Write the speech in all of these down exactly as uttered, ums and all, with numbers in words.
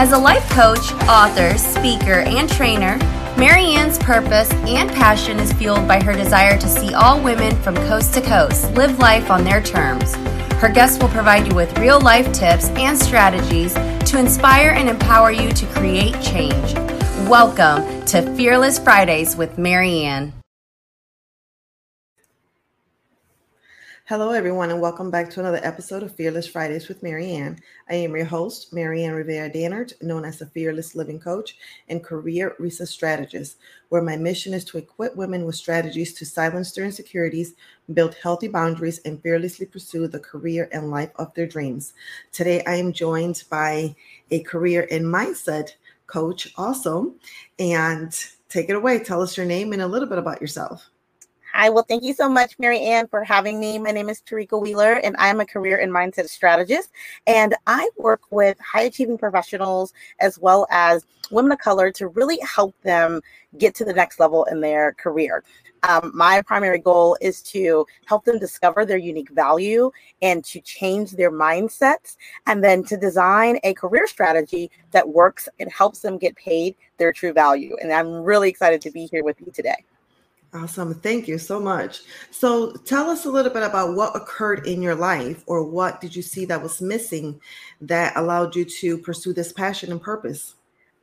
As a life coach, author, speaker, and trainer, Mary Ann's purpose and passion is fueled by her desire to see all women from coast to coast live life on their terms. Her guests will provide you with real-life tips and strategies to inspire and empower you to create change. Welcome to Fearless Fridays with Mary Ann. Hello, everyone, and welcome back to another episode of Fearless Fridays with Mary Ann. I am your host, Mary Ann Rivera-Dannert, known as a Fearless Living Coach and Career Research Strategist, where my mission is to equip women with strategies to silence their insecurities, build healthy boundaries, and fearlessly pursue the career and life of their dreams. Today, I am joined by a career and mindset coach also. And take it away. Tell us your name and a little bit about yourself. Hi, well, thank you so much, Mary Ann, for having me. My name is Tareka Wheeler, and I'm a career and mindset strategist, and I work with high-achieving professionals as well as women of color to really help them get to the next level in their career. Um, my primary goal is to help them discover their unique value and to change their mindsets, and then to design a career strategy that works and helps them get paid their true value. And I'm really excited to be here with you today. Awesome. Thank you so much. So tell us a little bit about what occurred in your life, or what did you see that was missing that allowed you to pursue this passion and purpose?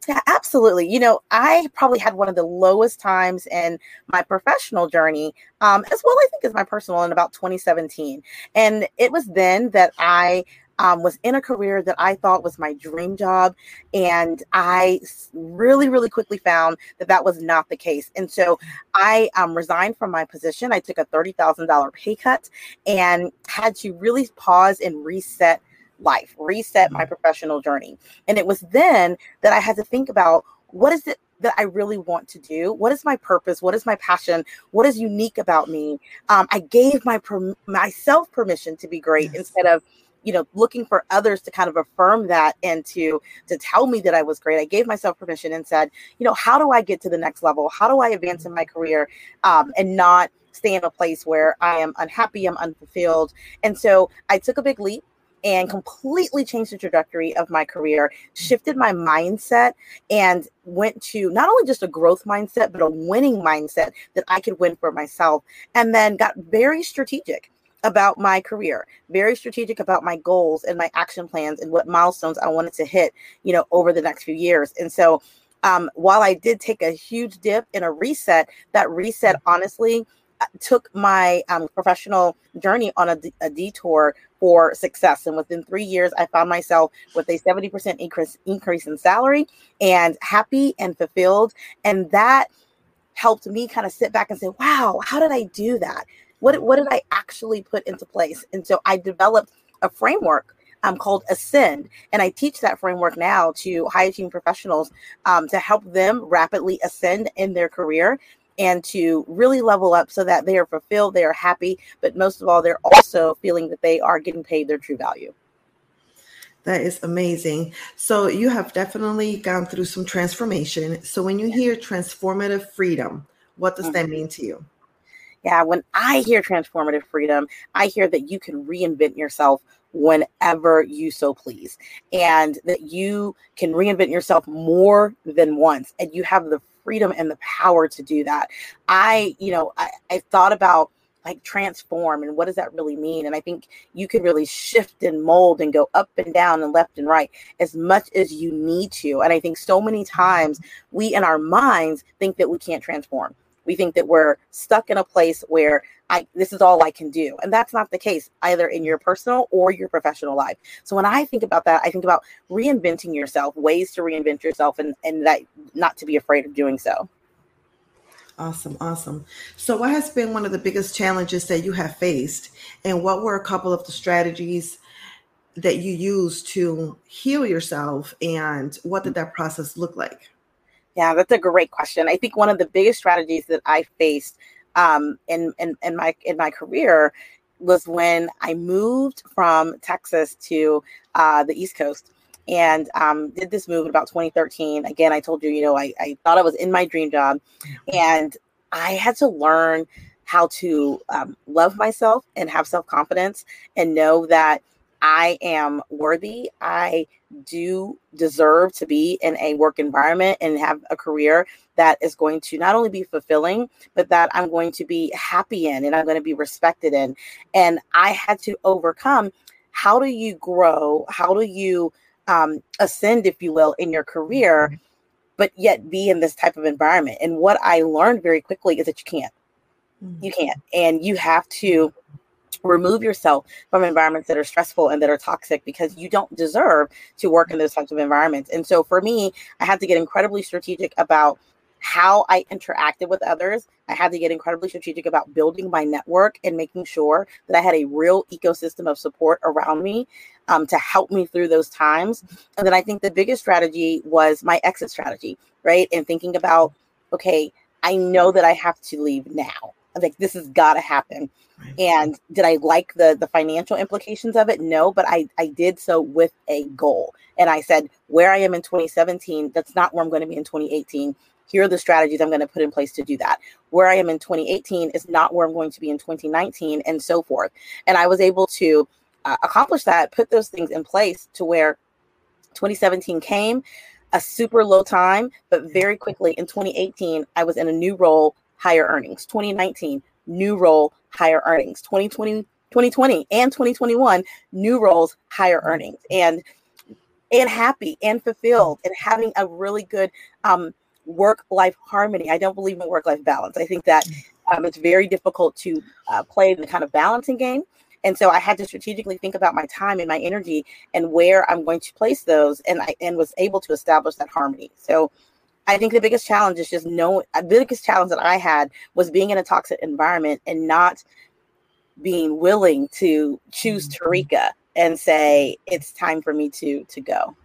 Yeah, absolutely. You know, I probably had one of the lowest times in my professional journey, um, as well, I think, as my personal, in about twenty seventeen. And it was then that I Um, was in a career that I thought was my dream job. And I really, really quickly found that that was not the case. And so I um, resigned from my position. I took a thirty thousand dollars pay cut and had to really pause and reset life, reset my professional journey. And it was then that I had to think about, what is it that I really want to do? What is my purpose? What is my passion? What is unique about me? Um, I gave my per- myself permission to be great. Yes. Instead of, you know, looking for others to kind of affirm that and to to tell me that I was great. I gave myself permission and said, you know, how do I get to the next level? How do I advance in my career um, and not stay in a place where I am unhappy, I'm unfulfilled? And so I took a big leap and completely changed the trajectory of my career, shifted my mindset, and went to not only just a growth mindset, but a winning mindset that I could win for myself, and then got very strategic about my career, very strategic about my goals and my action plans and what milestones I wanted to hit, you know, over the next few years. And so um, while I did take a huge dip in a reset, that reset honestly took my um, professional journey on a, a detour for success. And within three years, I found myself with a seventy percent increase, increase in salary, and happy and fulfilled. And that helped me kind of sit back and say, wow, how did I do that? What, what did I actually put into place? And so I developed a framework um, called Ascend. And I teach that framework now to high-achieving professionals um, to help them rapidly ascend in their career and to really level up so that they are fulfilled, they are happy, but most of all, they're also feeling that they are getting paid their true value. That is amazing. So you have definitely gone through some transformation. So when you hear transformative freedom, what does mm-hmm. that mean to you? Yeah, when I hear transformative freedom, I hear that you can reinvent yourself whenever you so please, and that you can reinvent yourself more than once, and you have the freedom and the power to do that. I, you know, I, I thought about like transform and what does that really mean? And I think you can really shift and mold and go up and down and left and right as much as you need to. And I think so many times we in our minds think that we can't transform. We think that we're stuck in a place where I, this is all I can do. And that's not the case, either in your personal or your professional life. So when I think about that, I think about reinventing yourself, ways to reinvent yourself, and, and that not to be afraid of doing so. Awesome. Awesome. So what has been one of the biggest challenges that you have faced, and what were a couple of the strategies that you used to heal yourself, and what did that process look like? Yeah, that's a great question. I think one of the biggest strategies that I faced um, in, in, in my in my career was when I moved from Texas to uh, the East Coast, and um, did this move in about twenty thirteen. Again, I told you, you know, I, I thought I was in my dream job, and I had to learn how to um, love myself and have self-confidence and know that I am worthy. I do deserve to be in a work environment and have a career that is going to not only be fulfilling, but that I'm going to be happy in and I'm going to be respected in. And I had to overcome, how do you grow? How do you um, ascend, if you will, in your career, but yet be in this type of environment? And what I learned very quickly is that you can't. You can't. And you have to remove yourself from environments that are stressful and that are toxic, because you don't deserve to work in those types of environments. And so for me, I had to get incredibly strategic about how I interacted with others. I had to get incredibly strategic about building my network and making sure that I had a real ecosystem of support around me um, to help me through those times. And then I think the biggest strategy was my exit strategy, right? And thinking about, okay, I know that I have to leave now. I was like, this has got to happen. And did I like the the financial implications of it? No, but I, I did so with a goal. And I said, where I am in twenty seventeen, that's not where I'm going to be in twenty eighteen. Here are the strategies I'm going to put in place to do that. Where I am in twenty eighteen is not where I'm going to be in twenty nineteen, and so forth. And I was able to uh, accomplish that, put those things in place to where twenty seventeen came, a super low time, but very quickly in twenty eighteen, I was in a new role, higher earnings. twenty nineteen, new role, higher earnings. twenty twenty, twenty twenty and twenty twenty-one, new roles, higher earnings, and and happy and fulfilled and having a really good um, work-life harmony. I don't believe in work-life balance. I think that um, it's very difficult to uh, play the kind of balancing game. And so I had to strategically think about my time and my energy and where I'm going to place those, and I and was able to establish that harmony. So I think the biggest challenge is just knowing, the biggest challenge that I had was being in a toxic environment and not being willing to choose Tareka and say, it's time for me to, to go.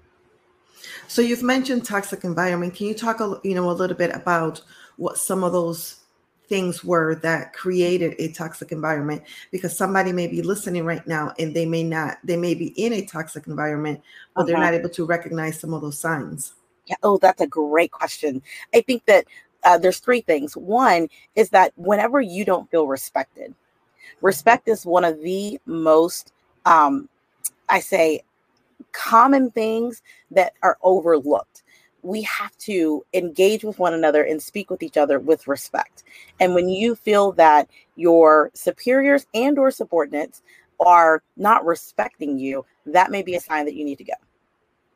So you've mentioned toxic environment. Can you talk a, you know, a little bit about what some of those things were that created a toxic environment? Because somebody may be listening right now and they may not, they may be in a toxic environment, but okay, they're not able to recognize some of those signs. Yeah. Oh, that's a great question. I think that uh, there's three things. One is that whenever you don't feel respected, respect is one of the most, um, I say, common things that are overlooked. We have to engage with one another and speak with each other with respect. And when you feel that your superiors and or subordinates are not respecting you, that may be a sign that you need to go,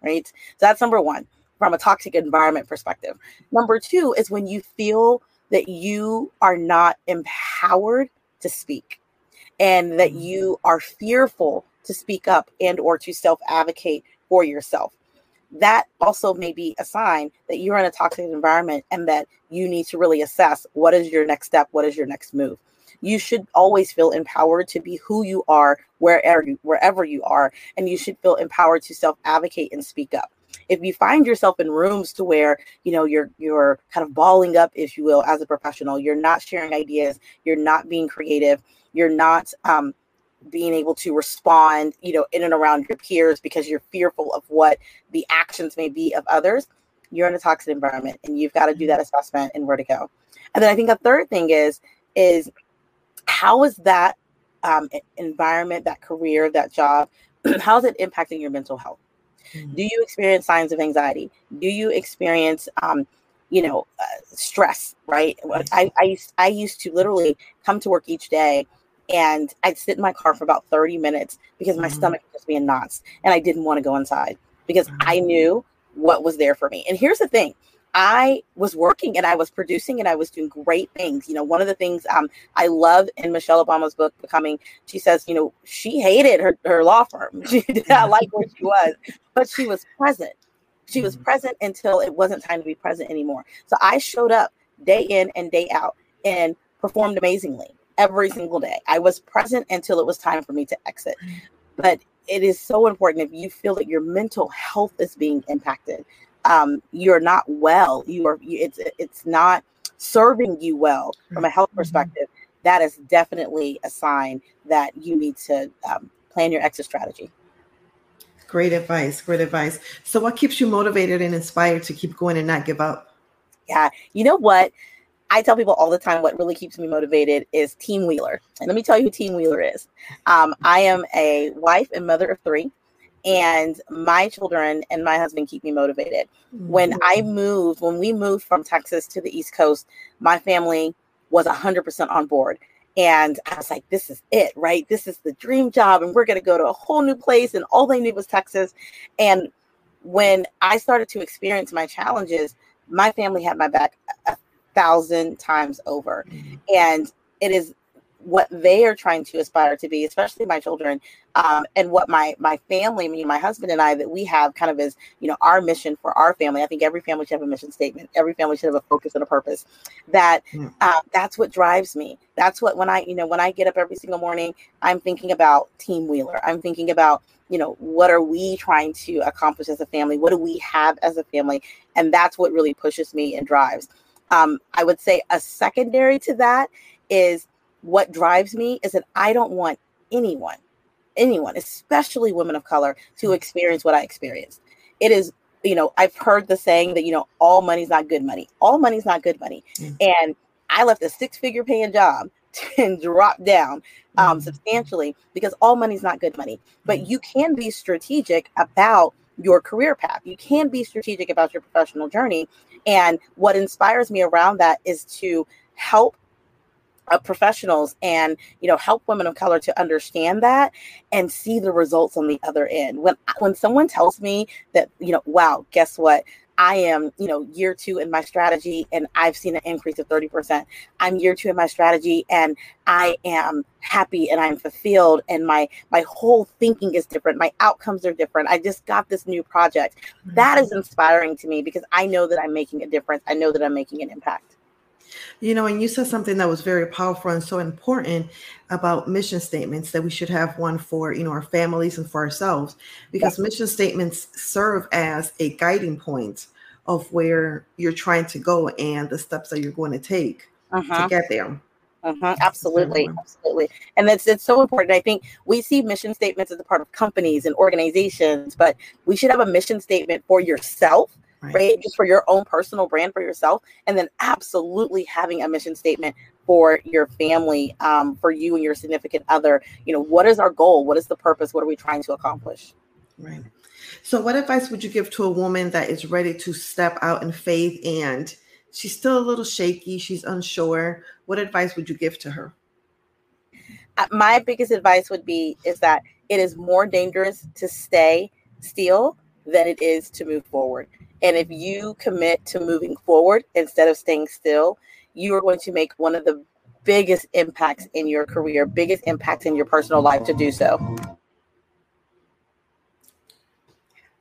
right? So that's number one, from a toxic environment perspective. Number two is when you feel that you are not empowered to speak and that you are fearful to speak up and or to self-advocate for yourself. That also may be a sign that you're in a toxic environment and that you need to really assess, what is your next step? What is your next move? You should always feel empowered to be who you are, wherever you, wherever you are, and you should feel empowered to self-advocate and speak up. If you find yourself in rooms to where, you know, you're you're kind of balling up, if you will, as a professional, you're not sharing ideas, you're not being creative, you're not um, being able to respond, you know, in and around your peers because you're fearful of what the actions may be of others, you're in a toxic environment and you've got to do that assessment and where to go. And then I think a third thing is, is how is that um, environment, that career, that job, how is it impacting your mental health? Do you experience signs of anxiety? Do you experience, um, you know, uh, stress, right? I, I, I used to literally come to work each day and I'd sit in my car for about thirty minutes because my mm-hmm. stomach was just being knots and I didn't want to go inside because mm-hmm. I knew what was there for me. And here's the thing. I was working and I was producing and I was doing great things. You know, one of the things um, I love in Michelle Obama's book, Becoming, she says, you know, she hated her, her law firm. She did not like where she was, but she was present. She was present until it wasn't time to be present anymore. So I showed up day in and day out and performed amazingly every single day. I was present until it was time for me to exit. But it is so important, if you feel that your mental health is being impacted, Um, you're not well, you are, you, it's, it's not serving you well from a health perspective, that is definitely a sign that you need to um, plan your exit strategy. Great advice. Great advice. So what keeps you motivated and inspired to keep going and not give up? Yeah. You know what? I tell people all the time what really keeps me motivated is Team Wheeler. And let me tell you who Team Wheeler is. Um, I am a wife and mother of three, and my children and my husband keep me motivated. Mm-hmm. When I moved, when we moved from Texas to the East Coast, my family was one hundred percent on board. And I was like, this is it, right? This is the dream job. And we're going to go to a whole new place. And all they knew was Texas. And when I started to experience my challenges, my family had my back a thousand times over. Mm-hmm. And it is what they are trying to aspire to be, especially my children, um, and what my my family, me, my husband and I, that we have kind of is, you know, our mission for our family. I think every family should have a mission statement. Every family should have a focus and a purpose. That uh, that's what drives me. That's what when I, you know, when I get up every single morning, I'm thinking about Team Wheeler. I'm thinking about, you know, what are we trying to accomplish as a family? What do we have as a family? And that's what really pushes me and drives. Um, I would say a secondary to that is, what drives me is that I don't want anyone, anyone, especially women of color, to experience what I experienced. It is, you know, I've heard the saying that, you know, all money's not good money. All money's not good money. Mm-hmm. And I left a six-figure paying job and dropped down um, mm-hmm. substantially because all money's not good money. But you can be strategic about your career path. You can be strategic about your professional journey. And what inspires me around that is to help of professionals and, you know, help women of color to understand that and see the results on the other end. When, when someone tells me that, you know, wow, guess what? I am, you know, year two in my strategy and I've seen an increase of thirty percent. I'm year two in my strategy and I am happy and I'm fulfilled and my, my whole thinking is different. My outcomes are different. I just got this new project. Mm-hmm. That is inspiring to me because I know that I'm making a difference. I know that I'm making an impact. You know, and you said something that was very powerful and so important about mission statements, that we should have one for, you know, our families and for ourselves, because yes. mission statements serve as a guiding point of where you're trying to go and the steps that you're going to take uh-huh. to get there. Uh-huh. Absolutely. Absolutely. And that's, it's so important. I think we see mission statements as a part of companies and organizations, but we should have a mission statement for yourself. Right. Just for your own personal brand, for yourself, and then absolutely having a mission statement for your family, um, for you and your significant other. You know, what is our goal? What is the purpose? What are we trying to accomplish? Right. So what advice would you give to a woman that is ready to step out in faith and she's still a little shaky, she's unsure? What advice would you give to her? Uh, my biggest advice would be is that it is more dangerous to stay still than it is to move forward. And if you commit to moving forward instead of staying still, you are going to make one of the biggest impacts in your career, biggest impacts in your personal life to do so.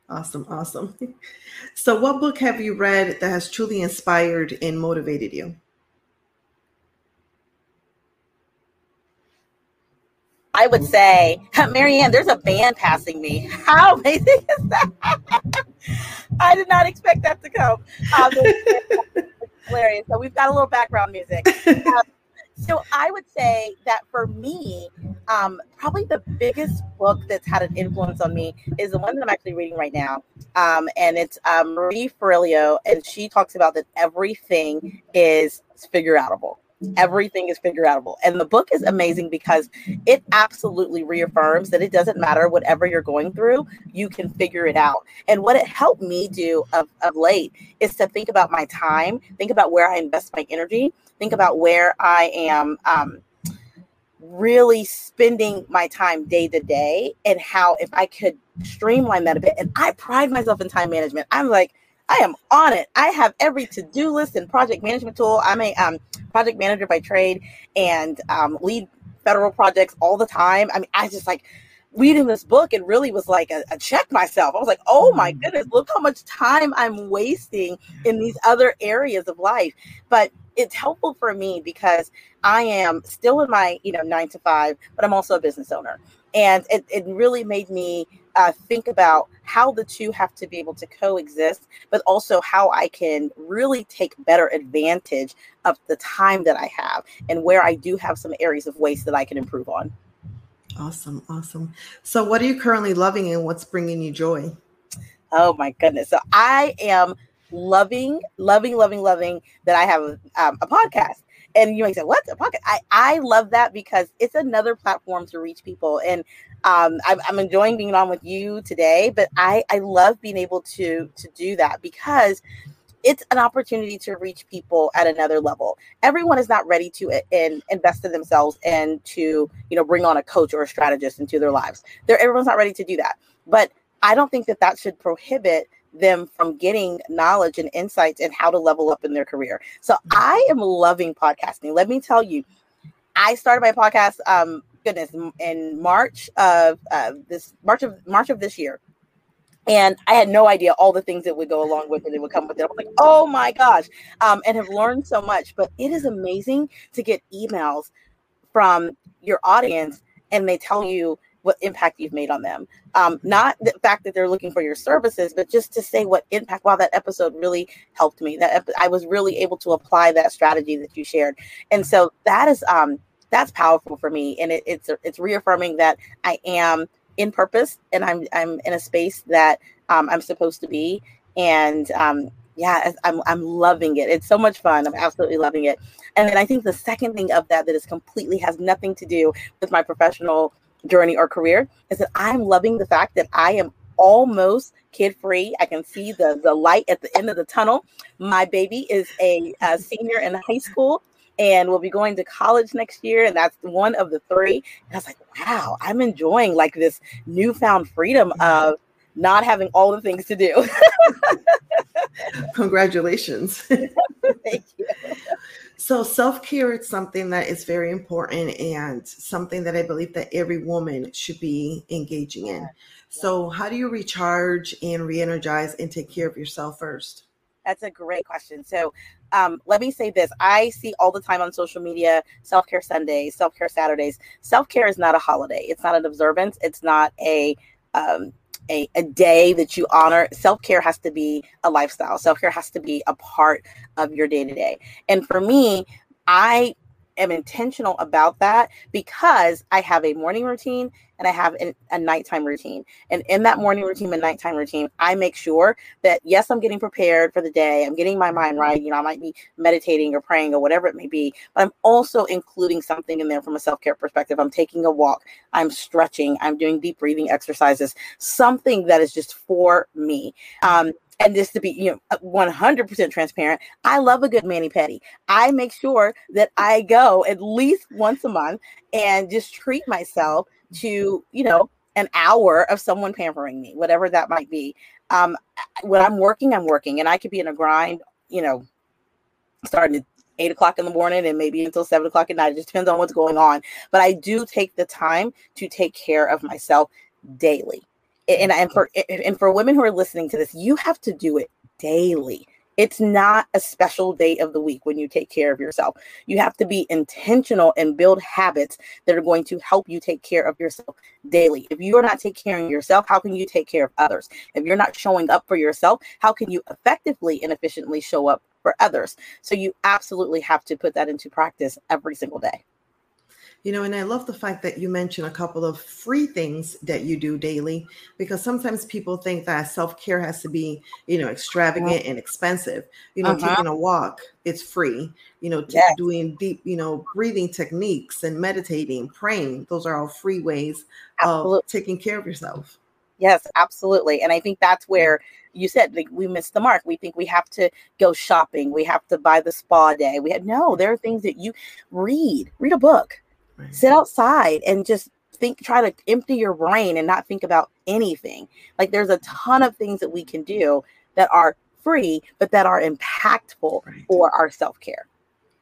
Awesome. Awesome. So what book have you read that has truly inspired and motivated you? I would say, Mary Ann, there's a van passing me. How amazing is that? I did not expect that to come. Um, it's hilarious. So we've got a little background music. Um, so I would say that for me, um, probably the biggest book that's had an influence on me is the one that I'm actually reading right now. Um, and it's um, Marie Forleo. And she talks about that everything is figure outable. Everything is figure outable. And the book is amazing because it absolutely reaffirms that it doesn't matter whatever you're going through, you can figure it out. And what it helped me do of, of late is to think about my time, think about where I invest my energy, think about where I am um, really spending my time day to day, and how if I could streamline that a bit. And I pride myself in time management. I'm like, I am on it. I have every to-do list and project management tool. I'm a um, project manager by trade and um, lead federal projects all the time. I mean, I just like reading this book, it really was like a, a check myself. I was like, oh my goodness, look how much time I'm wasting in these other areas of life. But it's helpful for me because I am still in my, you know, nine to five, but I'm also a business owner. And it, it really made me uh, think about how the two have to be able to coexist, but also how I can really take better advantage of the time that I have and where I do have some areas of waste that I can improve on. Awesome. Awesome. So what are you currently loving and what's bringing you joy? Oh, my goodness. So I am loving, loving, loving, loving that I have um, a podcast. And you might say, what's a podcast? I, I love that because it's another platform to reach people. And um, I'm, I'm enjoying being on with you today, but I, I love being able to, to do that because it's an opportunity to reach people at another level. Everyone is not ready to in, invest in themselves and to, you know, bring on a coach or a strategist into their lives. They're, everyone's not ready to do that. But I don't think that that should prohibit them from getting knowledge and insights and how to level up in their career. So I am loving podcasting. Let me tell you, I started my podcast, um, goodness, in March of uh, this March of March of this year. And I had no idea all the things that would go along with it. It would come with it. I'm like, oh my gosh. Um, and have learned so much, but it is amazing to get emails from your audience and they tell you what impact you've made on them. Um, not the fact that they're looking for your services, but just to say what impact, wow, that episode really helped me. That ep- I was really able to apply that strategy that you shared. And so that is, um, that's powerful for me. And it, it's, it's reaffirming that I am in purpose and I'm, I'm in a space that, um, I'm supposed to be. And, um, yeah, I'm, I'm loving it. It's so much fun. I'm absolutely loving it. And then I think the second thing of that, that is completely has nothing to do with my professional journey or career, is that I'm loving the fact that I am almost kid-free. I can see the, the light at the end of the tunnel. My baby is a, a senior in high school and will be going to college next year. And that's one of the three. And I was like, wow, I'm enjoying like this newfound freedom of not having all the things to do. Congratulations. Thank you. So self-care is something that is very important and something that I believe that every woman should be engaging in. Yeah. So how do you recharge and re-energize and take care of yourself first? That's a great question. So um, let me say this. I see all the time on social media, self-care Sundays, self-care Saturdays. Self-care is not a holiday. It's not an observance. It's not a... Um, A, a day that you honor. Self-care has to be a lifestyle. Self-care has to be a part of your day-to-day. And for me, I am intentional about that because I have a morning routine and I have an, a nighttime routine. And in that morning routine and nighttime routine, I make sure that, yes, I'm getting prepared for the day. I'm getting my mind right. You know, I might be meditating or praying or whatever it may be, but I'm also including something in there from a self-care perspective. I'm taking a walk. I'm stretching. I'm doing deep breathing exercises, something that is just for me. Um, And just to be, you know, one hundred percent transparent, I love a good mani-pedi. I make sure that I go at least once a month and just treat myself to, you know, an hour of someone pampering me, whatever that might be. Um, when I'm working, I'm working, and I could be in a grind, you know, starting at eight o'clock in the morning and maybe until seven o'clock at night. It just depends on what's going on. But I do take the time to take care of myself daily. And, and for and for women who are listening to this, you have to do it daily. It's not a special day of the week when you take care of yourself. You have to be intentional and build habits that are going to help you take care of yourself daily. If you are not taking care of yourself, how can you take care of others? If you're not showing up for yourself, how can you effectively and efficiently show up for others? So you absolutely have to put that into practice every single day. You know, and I love the fact that you mentioned a couple of free things that you do daily, because sometimes people think that self-care has to be, you know, extravagant uh-huh. and expensive. You know, uh-huh. taking a walk, it's free. You know, yes. doing deep, you know, breathing techniques and meditating, praying. Those are all free ways absolutely. Of taking care of yourself. Yes, absolutely. And I think that's where you said, like, we missed the mark. We think we have to go shopping. We have to buy the spa day. We had no, there are things that you read, read a book. Right. Sit outside and just think, try to empty your brain and not think about anything. Like there's a ton of things that we can do that are free, but that are impactful right. for our self-care.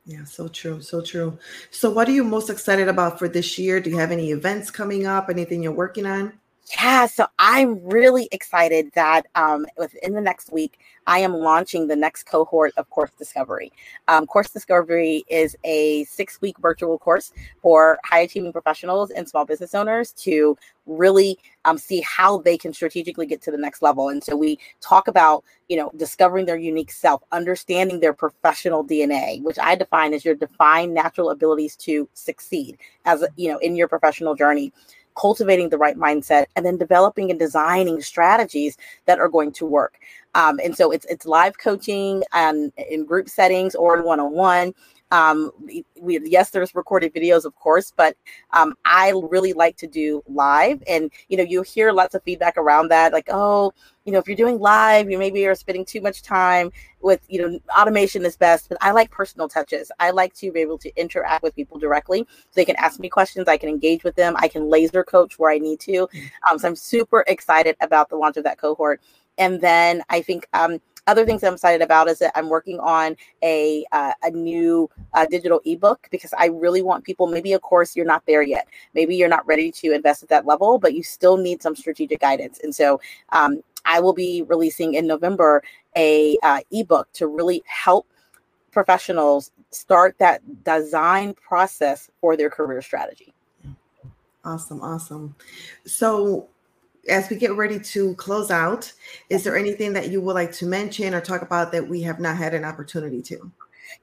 Yeah, so true. So true. So what are you most excited about for this year? Do you have any events coming up? Anything you're working on? Yeah, so I'm really excited that um, within the next week, I am launching the next cohort of Course Discovery. Um, Course Discovery is a six-week virtual course for high-achieving professionals and small business owners to really um, see how they can strategically get to the next level. And so we talk about, you know, discovering their unique self, understanding their professional D N A, which I define as your defined natural abilities to succeed as, you know, in your professional journey. Cultivating the right mindset, and then developing and designing strategies that are going to work. Um, and so it's it's live coaching um, in group settings or in one-on-one. Um, we, yes, there's recorded videos, of course, but um, I really like to do live. And, you know, you hear lots of feedback around that, like, oh, you know, if you're doing live, you maybe are spending too much time with, you know, automation is best. But I like personal touches. I like to be able to interact with people directly. So they can ask me questions. I can engage with them. I can laser coach where I need to. Um, so I'm super excited about the launch of that cohort. And then I think um, other things I'm excited about is that I'm working on a uh, a new uh, digital ebook, because I really want people, maybe of course you're not there yet. Maybe you're not ready to invest at that level, but you still need some strategic guidance. And so um, I will be releasing in November a uh, ebook to really help professionals start that design process for their career strategy. Awesome. Awesome. So as we get ready to close out, is there anything that you would like to mention or talk about that we have not had an opportunity to?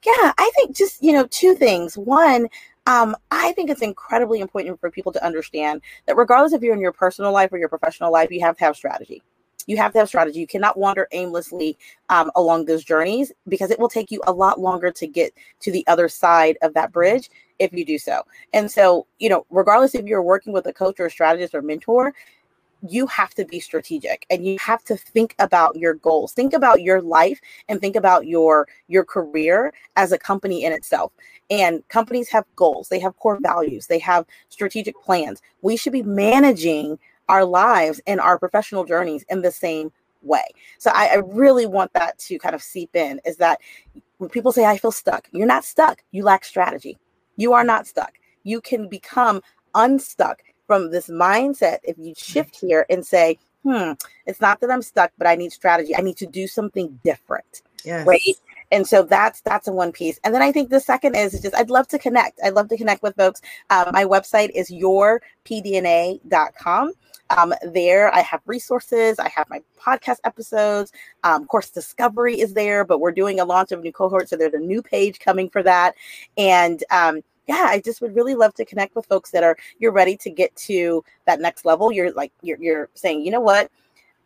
Yeah, I think just, you know, two things. One, um, I think it's incredibly important for people to understand that regardless if you're in your personal life or your professional life, you have to have strategy. You have to have strategy. You cannot wander aimlessly um, along those journeys, because it will take you a lot longer to get to the other side of that bridge if you do so. And so, you know, regardless if you're working with a coach or a strategist or mentor, you have to be strategic, and you have to think about your goals, think about your life, and think about your your career as a company in itself. And companies have goals. They have core values. They have strategic plans. We should be managing our lives and our professional journeys in the same way. So I, I really want that to kind of seep in, is that when people say, I feel stuck, you're not stuck. You lack strategy. You are not stuck. You can become unstuck from this mindset if you shift here and say, hmm, it's not that I'm stuck, but I need strategy. I need to do something different. Yes. Right. And so that's that's the one piece. And then I think the second is just, I'd love to connect. I'd love to connect with folks. Um, my website is your p d n a dot com. Um, there I have resources. I have my podcast episodes. Um, Course Discovery is there, but we're doing a launch of a new cohort. So there's a new page coming for that. And um, yeah, I just would really love to connect with folks that are, you're ready to get to that next level. You're like, you're, you're saying, you know what?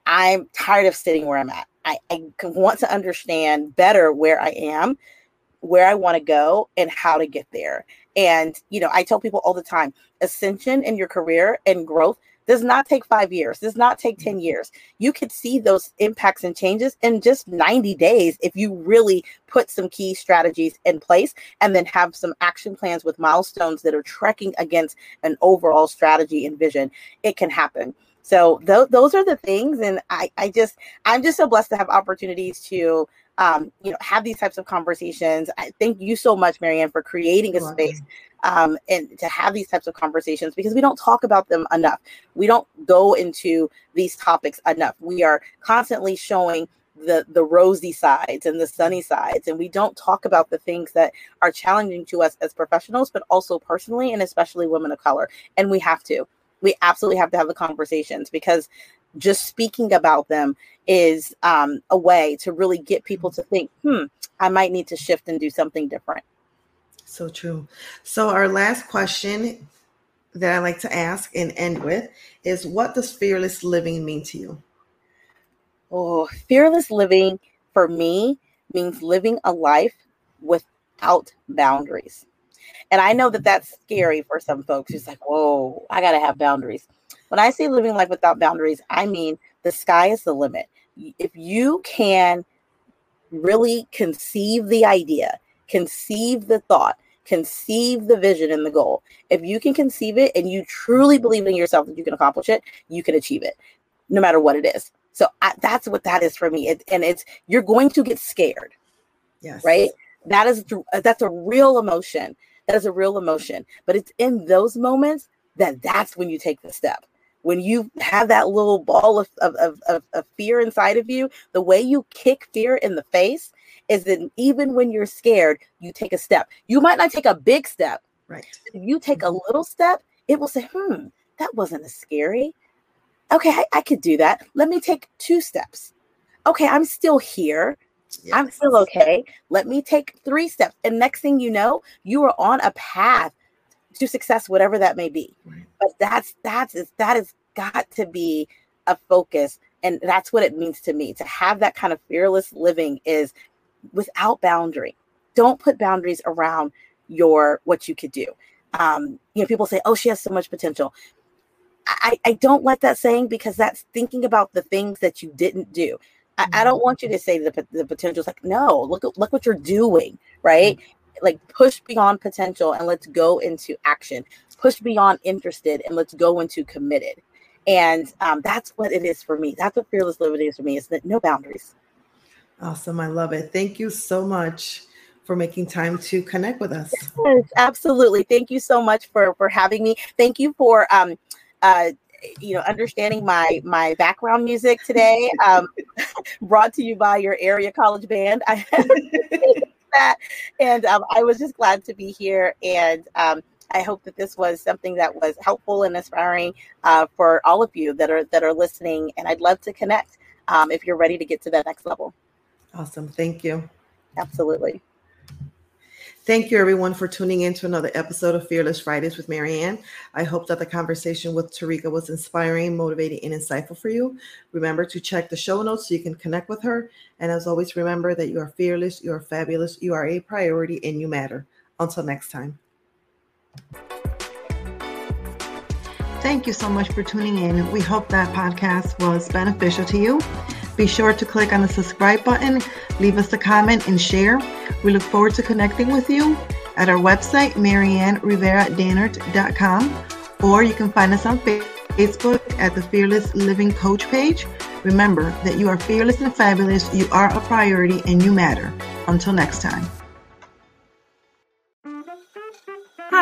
I'm tired of sitting where I'm at. I, I want to understand better where I am, where I want to go, and how to get there. And, you know, I tell people all the time, ascension in your career and growth does not take five years, does not take ten years. You could see those impacts and changes in just ninety days if you really put some key strategies in place and then have some action plans with milestones that are trekking against an overall strategy and vision. It can happen. So th- those are the things. And I, I just, I'm just so blessed to have opportunities to, um, you know, have these types of conversations. I thank you so much, Mary Ann, for creating a space um, and to have these types of conversations, because we don't talk about them enough. We don't go into these topics enough. We are constantly showing the the rosy sides and the sunny sides, and we don't talk about the things that are challenging to us as professionals, but also personally, and especially women of color. And we have to. We absolutely have to have the conversations, because just speaking about them is um, a way to really get people to think, hmm, I might need to shift and do something different. So true. So our last question that I like to ask and end with is, what does fearless living mean to you? Oh, fearless living for me means living a life without boundaries. And I know that that's scary for some folks. It's like, whoa, I got to have boundaries. When I say living life without boundaries, I mean the sky is the limit. If you can really conceive the idea, conceive the thought, conceive the vision and the goal, if you can conceive it and you truly believe in yourself that you can accomplish it, you can achieve it, no matter what it is. So I, that's what that is for me. It, and it's, you're going to get scared. Yes. Right? That is, that's a real emotion. That is a real emotion. But it's in those moments that that's when you take the step. When you have that little ball of, of, of, of fear inside of you, the way you kick fear in the face is that even when you're scared, you take a step. You might not take a big step. Right. If you take a little step, it will say, hmm, that wasn't as scary. Okay, I, I could do that. Let me take two steps. Okay, I'm still here. Yes. I'm still okay. Let me take three steps. And next thing you know, you are on a path to success, whatever that may be. Right. But that's, that's, that has got to be a focus And that's what it means to me. To have that kind of fearless living is without boundary. Don't put boundaries around your what you could do. Um, you know, people say, oh, she has so much potential. I, I don't like that saying, because that's thinking about the things that you didn't do. I, I don't want you to say the, the potential is like, no, look, look what you're doing, right? Mm-hmm. Like, push beyond potential and let's go into action. Push beyond interested and let's go into committed. And um, that's what it is for me. That's what fearless living is for me. It's that no boundaries. Awesome. I love it. Thank you so much for making time to connect with us. Yes, absolutely. Thank you so much for, for having me. Thank you for, um, uh, you know, understanding my, my background music today, um, brought to you by your area college band. I that, and um, I was just glad to be here. And um, I hope that this was something that was helpful and inspiring uh, for all of you that are, that are listening. And I'd love to connect um, if you're ready to get to that next level. Awesome. Thank you. Absolutely. Thank you, everyone, for tuning in to another episode of Fearless Fridays with Maryann. I hope that the conversation with Tareka was inspiring, motivating, and insightful for you. Remember to check the show notes so you can connect with her. And as always, remember that you are fearless, you are fabulous, you are a priority, and you matter. Until next time. Thank you so much for tuning in. We hope that podcast was beneficial to you. Be sure to click on the subscribe button, leave us a comment, and share. We look forward to connecting with you at our website, Maryann Rivera Dannert dot com, or you can find us on Facebook at the Fearless Living Coach page. Remember that you are fearless and fabulous, you are a priority, and you matter. Until next time.